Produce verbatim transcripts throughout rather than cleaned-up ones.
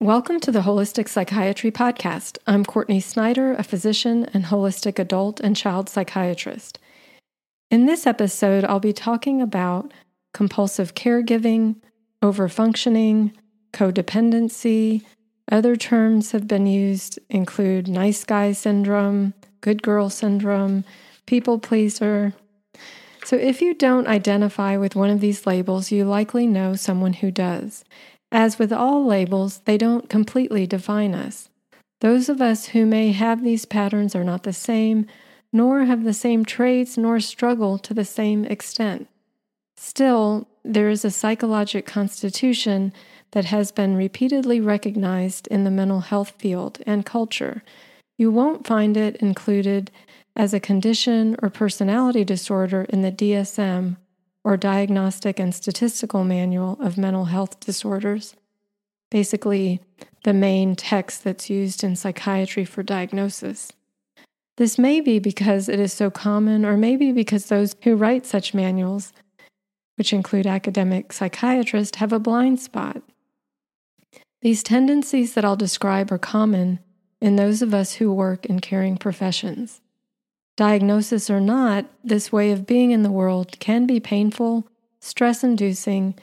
Welcome to the Holistic Psychiatry Podcast. I'm Courtney Snyder, a physician and holistic adult and child psychiatrist. In this episode, I'll be talking about compulsive caregiving, overfunctioning, codependency. Other terms have been used include nice guy syndrome, good girl syndrome, people pleaser. So if you don't identify with one of these labels, you likely know someone who does. As with all labels, they don't completely define us. Those of us who may have these patterns are not the same, nor have the same traits, nor struggle to the same extent. Still, there is a psychologic constitution that has been repeatedly recognized in the mental health field and culture. You won't find it included as a condition or personality disorder in the D S M or Diagnostic and Statistical Manual of Mental Health Disorders, basically the main text that's used in psychiatry for diagnosis. This may be because it is so common, or maybe because those who write such manuals, which include academic psychiatrists, have a blind spot. These tendencies that I'll describe are common in those of us who work in caring professions. Diagnosis or not, this way of being in the world can be painful, stress-inducing,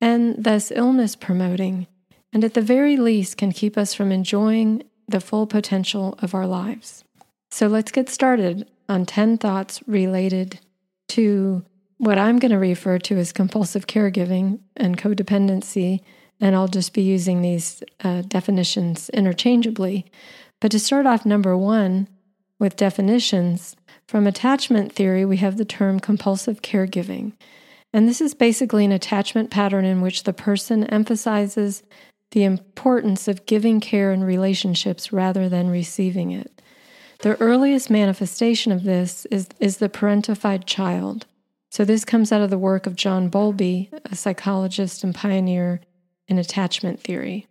and thus illness-promoting, and at the very least can keep us from enjoying the full potential of our lives. So let's get started on ten thoughts related to what I'm going to refer to as compulsive caregiving and codependency, and I'll just be using these uh, definitions interchangeably. But to start off, number one, with definitions, from attachment theory, we have the term compulsive caregiving. And this is basically an attachment pattern in which the person emphasizes the importance of giving care in relationships rather than receiving it. The earliest manifestation of this is, is the parentified child. So this comes out of the work of John Bowlby, a psychologist and pioneer in attachment theory.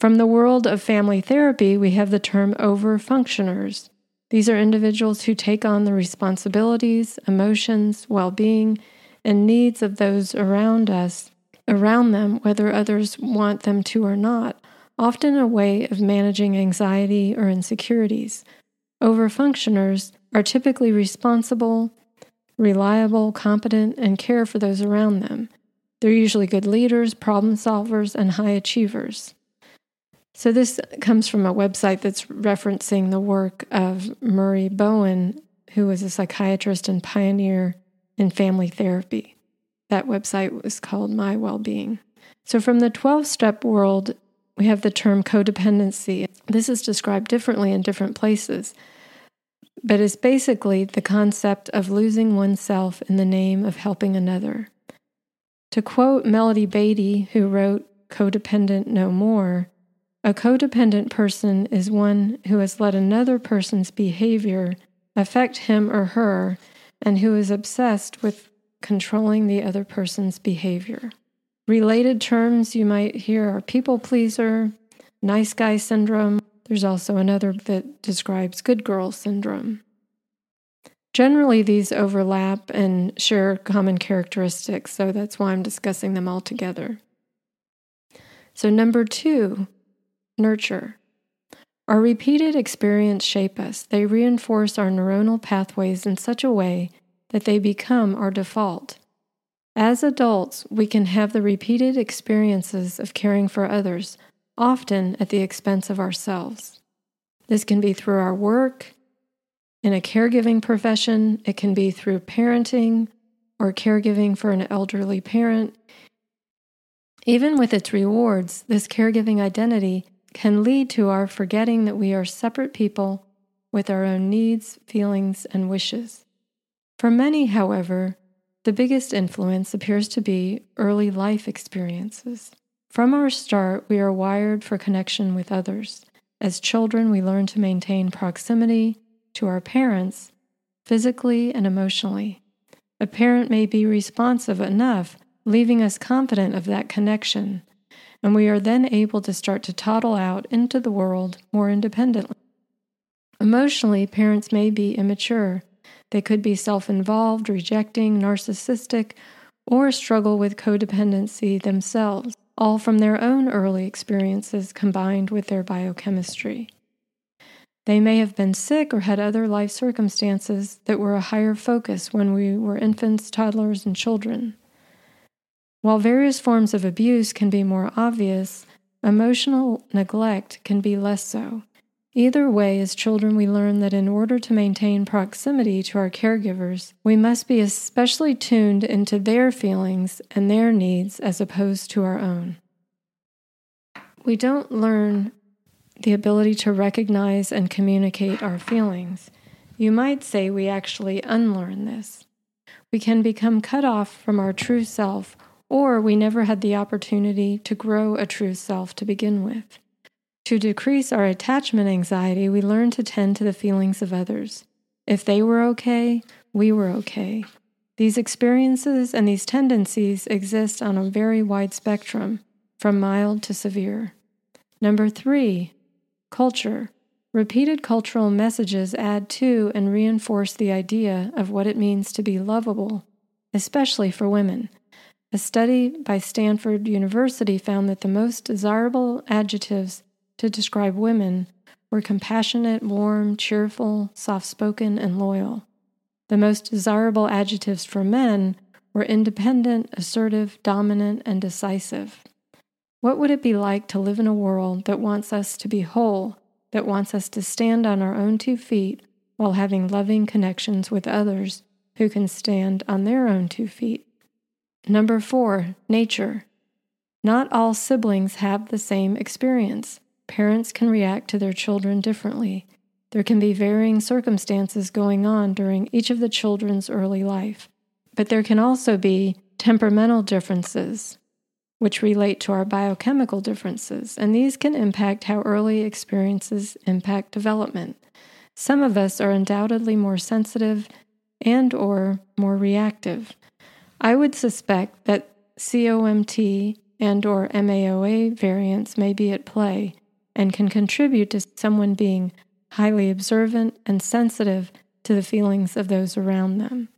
From the world of family therapy, we have the term overfunctioners. These are individuals who take on the responsibilities, emotions, well-being, and needs of those around us, around them, whether others want them to or not, often a way of managing anxiety or insecurities. Overfunctioners are typically responsible, reliable, competent, and care for those around them. They're usually good leaders, problem solvers, and high achievers. So this comes from a website that's referencing the work of Murray Bowen, who was a psychiatrist and pioneer in family therapy. That website was called My Wellbeing. So from the twelve-step world, we have the term codependency. This is described differently in different places, but it's basically the concept of losing oneself in the name of helping another. To quote Melody Beatty, who wrote Codependent No More, a codependent person is one who has let another person's behavior affect him or her and who is obsessed with controlling the other person's behavior. Related terms you might hear are people pleaser, nice guy syndrome. There's also another that describes good girl syndrome. Generally, these overlap and share common characteristics, so that's why I'm discussing them all together. So number two, nurture. Our repeated experience shape us. They reinforce our neuronal pathways in such a way that they become our default. As adults, we can have the repeated experiences of caring for others, often at the expense of ourselves. This can be through our work, in a caregiving profession, it can be through parenting or caregiving for an elderly parent. Even with its rewards, this caregiving identity can lead to our forgetting that we are separate people with our own needs, feelings, and wishes. For many, however, the biggest influence appears to be early life experiences. From our start, we are wired for connection with others. As children, we learn to maintain proximity to our parents, physically and emotionally. A parent may be responsive enough, leaving us confident of that connection, and we are then able to start to toddle out into the world more independently. Emotionally, parents may be immature. They could be self-involved, rejecting, narcissistic, or struggle with codependency themselves. all from their own early experiences combined with their biochemistry. They may have been sick or had other life circumstances that were a higher focus when we were infants, toddlers, and children. While various forms of abuse can be more obvious, emotional neglect can be less so. Either way, as children, we learn that in order to maintain proximity to our caregivers, we must be especially tuned into their feelings and their needs as opposed to our own. We don't learn the ability to recognize and communicate our feelings. You might say we actually unlearn this. We can become cut off from our true self, or we never had the opportunity to grow a true self to begin with. To decrease our attachment anxiety, we learn to tend to the feelings of others. If they were okay, we were okay. These experiences and these tendencies exist on a very wide spectrum, from mild to severe. Number three, culture. Repeated cultural messages add to and reinforce the idea of what it means to be lovable, especially for women. A study by Stanford University found that the most desirable adjectives to describe women were compassionate, warm, cheerful, soft-spoken, and loyal. The most desirable adjectives for men were independent, assertive, dominant, and decisive. What would it be like to live in a world that wants us to be whole, that wants us to stand on our own two feet while having loving connections with others who can stand on their own two feet? Number four, nature. Not all siblings have the same experience. Parents can react to their children differently. There can be varying circumstances going on during each of the children's early life. But there can also be temperamental differences, which relate to our biochemical differences, and these can impact how early experiences impact development. Some of us are undoubtedly more sensitive and or more reactive. I would suspect that C O M T and or M A O A variants may be at play, and can contribute to someone being highly observant and sensitive to the feelings of those around them.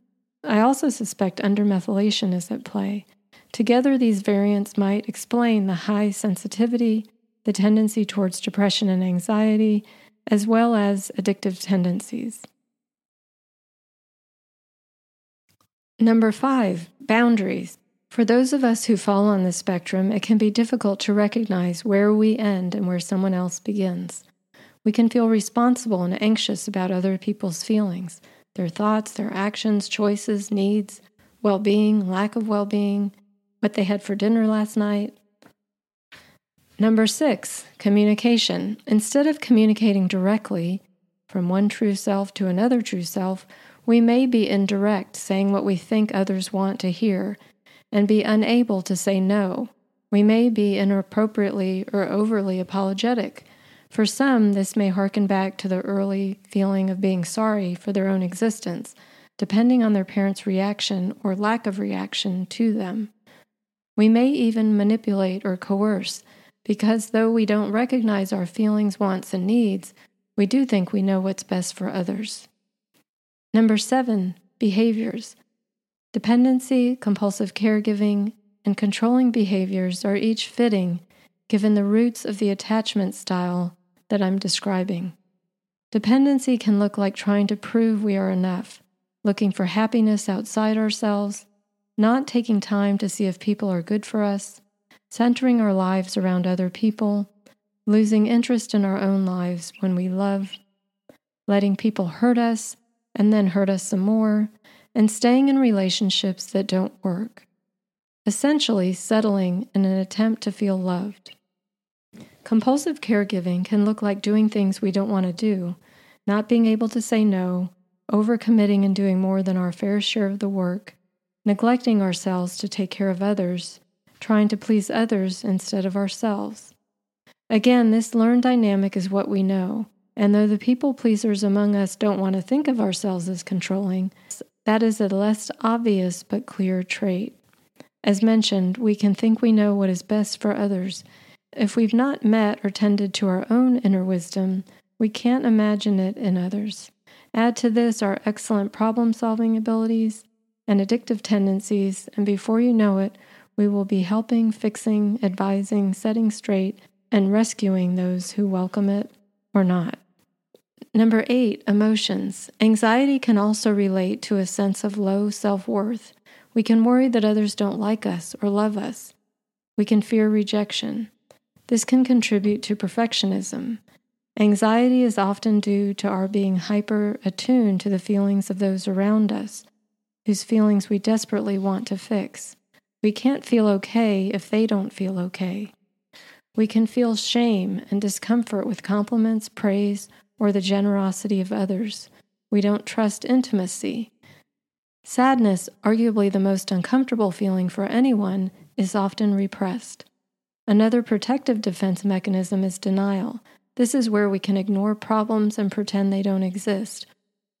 I also suspect undermethylation is at play. Together, these variants might explain the high sensitivity, the tendency towards depression and anxiety, as well as addictive tendencies. Number five, boundaries. For those of us who fall on the spectrum, it can be difficult to recognize where we end and where someone else begins. We can feel responsible and anxious about other people's feelings, their thoughts, their actions, choices, needs, well-being, lack of well-being, what they had for dinner last night. Number six, communication. Instead of communicating directly from one true self to another true self, we may be indirect, saying what we think others want to hear, and be unable to say no. We may be inappropriately or overly apologetic. For some, this may harken back to the early feeling of being sorry for their own existence, depending on their parents' reaction or lack of reaction to them. We may even manipulate or coerce, because though we don't recognize our feelings, wants, and needs, we do think we know what's best for others. Number seven, behaviors. Dependency, compulsive caregiving, and controlling behaviors are each fitting given the roots of the attachment style that I'm describing. Dependency can look like trying to prove we are enough, looking for happiness outside ourselves, not taking time to see if people are good for us, centering our lives around other people, losing interest in our own lives when we love, letting people hurt us and then hurt us some more, and staying in relationships that don't work, essentially settling in an attempt to feel loved. Compulsive caregiving can look like doing things we don't want to do, not being able to say no, overcommitting and doing more than our fair share of the work, neglecting ourselves to take care of others, trying to please others instead of ourselves. Again, this learned dynamic is what we know, and though the people pleasers among us don't want to think of ourselves as controlling, that is a less obvious but clear trait. As mentioned, we can think we know what is best for others. If we've not met or tended to our own inner wisdom, we can't imagine it in others. Add to this our excellent problem-solving abilities and addictive tendencies, and before you know it, We will be helping, fixing, advising, setting straight, and rescuing those who welcome it or not. Number eight, emotions. Anxiety can also relate to a sense of low self-worth. We can worry that others don't like us or love us. We can fear rejection. This can contribute to perfectionism. Anxiety is often due to our being hyper-attuned to the feelings of those around us, whose feelings we desperately want to fix. We can't feel okay if they don't feel okay. We can feel shame and discomfort with compliments, praise, or the generosity of others. We don't trust intimacy. Sadness, arguably the most uncomfortable feeling for anyone, is often repressed. Another protective defense mechanism is denial. This is where we can ignore problems and pretend they don't exist,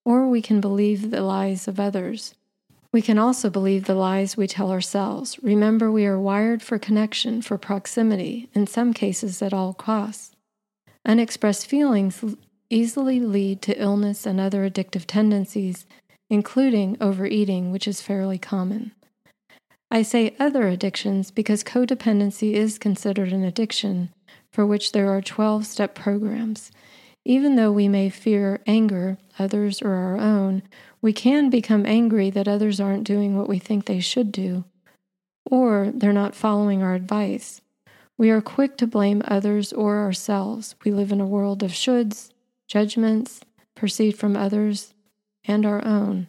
or we can believe the lies of others. We can also believe the lies we tell ourselves. Remember, we are wired for connection, for proximity, in some cases at all costs. Unexpressed feelings easily lead to illness and other addictive tendencies, including overeating, which is fairly common. I say other addictions because codependency is considered an addiction, for which there are twelve-step programs. Even though we may fear anger, others or our own, we can become angry that others aren't doing what we think they should do, or they're not following our advice. We are quick to blame others or ourselves. We live in a world of shoulds, judgments, perceived from others and our own.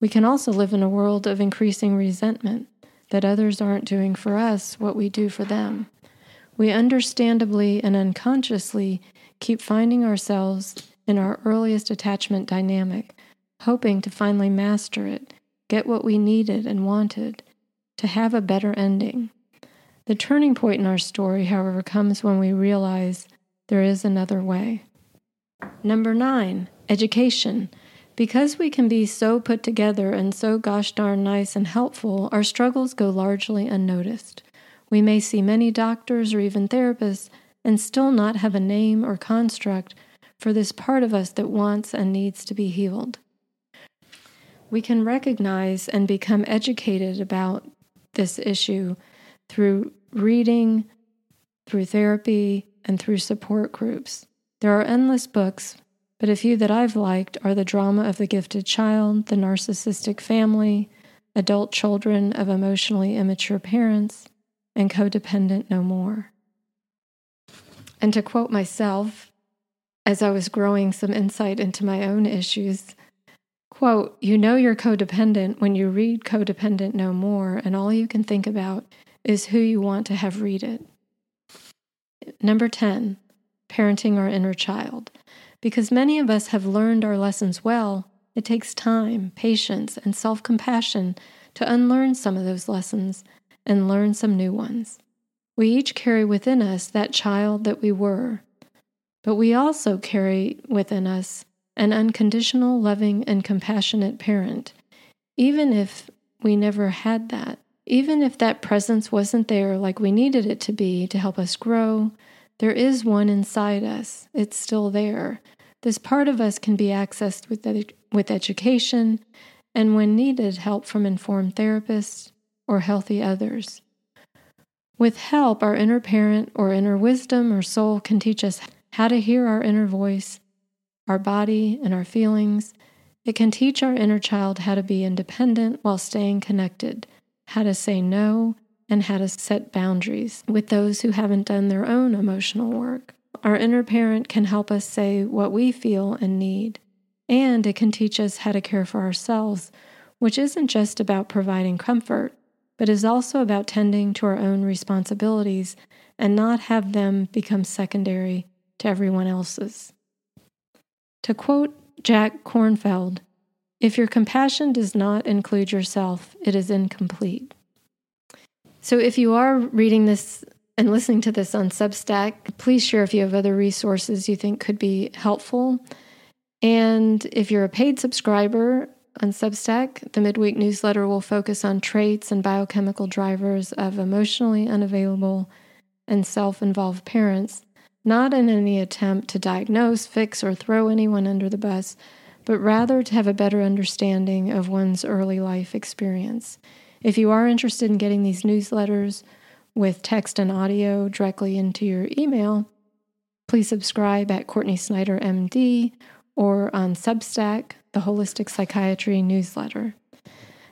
We can also live in a world of increasing resentment that others aren't doing for us what we do for them. We understandably and unconsciously keep finding ourselves in our earliest attachment dynamic, hoping to finally master it, get what we needed and wanted, to have a better ending. The turning point in our story, however, comes when we realize there is another way. Number nine, education. Because we can be so put together and so gosh darn nice and helpful, our struggles go largely unnoticed. We may see many doctors or even therapists and still not have a name or construct for this part of us that wants and needs to be healed. We can recognize and become educated about this issue through reading, through therapy, and through support groups. There are endless books, but a few that I've liked are The Drama of the Gifted Child, The Narcissistic Family, Adult Children of Emotionally Immature Parents, and Codependent No More. And to quote myself, as I was growing some insight into my own issues, quote, "You know you're codependent when you read Codependent No More, and all you can think about is who you want to have read it." Number ten, parenting our inner child. Because many of us have learned our lessons well, it takes time, patience, and self-compassion to unlearn some of those lessons and learn some new ones. We each carry within us that child that we were, but we also carry within us an unconditional, loving, and compassionate parent, even if we never had that, even if that presence wasn't there like we needed it to be to help us grow. There is one inside us. It's still there. This part of us can be accessed with edu- with education and, when needed, help from informed therapists or healthy others. With help, our inner parent or inner wisdom or soul can teach us how to hear our inner voice, our body, and our feelings. It can teach our inner child how to be independent while staying connected, how to say no, and how to set boundaries with those who haven't done their own emotional work. Our inner parent can help us say what we feel and need, and it can teach us how to care for ourselves, which isn't just about providing comfort, but is also about tending to our own responsibilities and not have them become secondary to everyone else's. To quote Jack Kornfeld, "If your compassion does not include yourself, it is incomplete." So if you are reading this and listening to this on Substack, please share if you have other resources you think could be helpful. And if you're a paid subscriber on Substack, the midweek newsletter will focus on traits and biochemical drivers of emotionally unavailable and self-involved parents, not in any attempt to diagnose, fix, or throw anyone under the bus, but rather to have a better understanding of one's early life experience. If you are interested in getting these newsletters with text and audio directly into your email, please subscribe at Courtney Snyder M D or on Substack, the Holistic Psychiatry newsletter.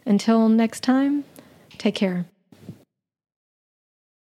Until next time, take care.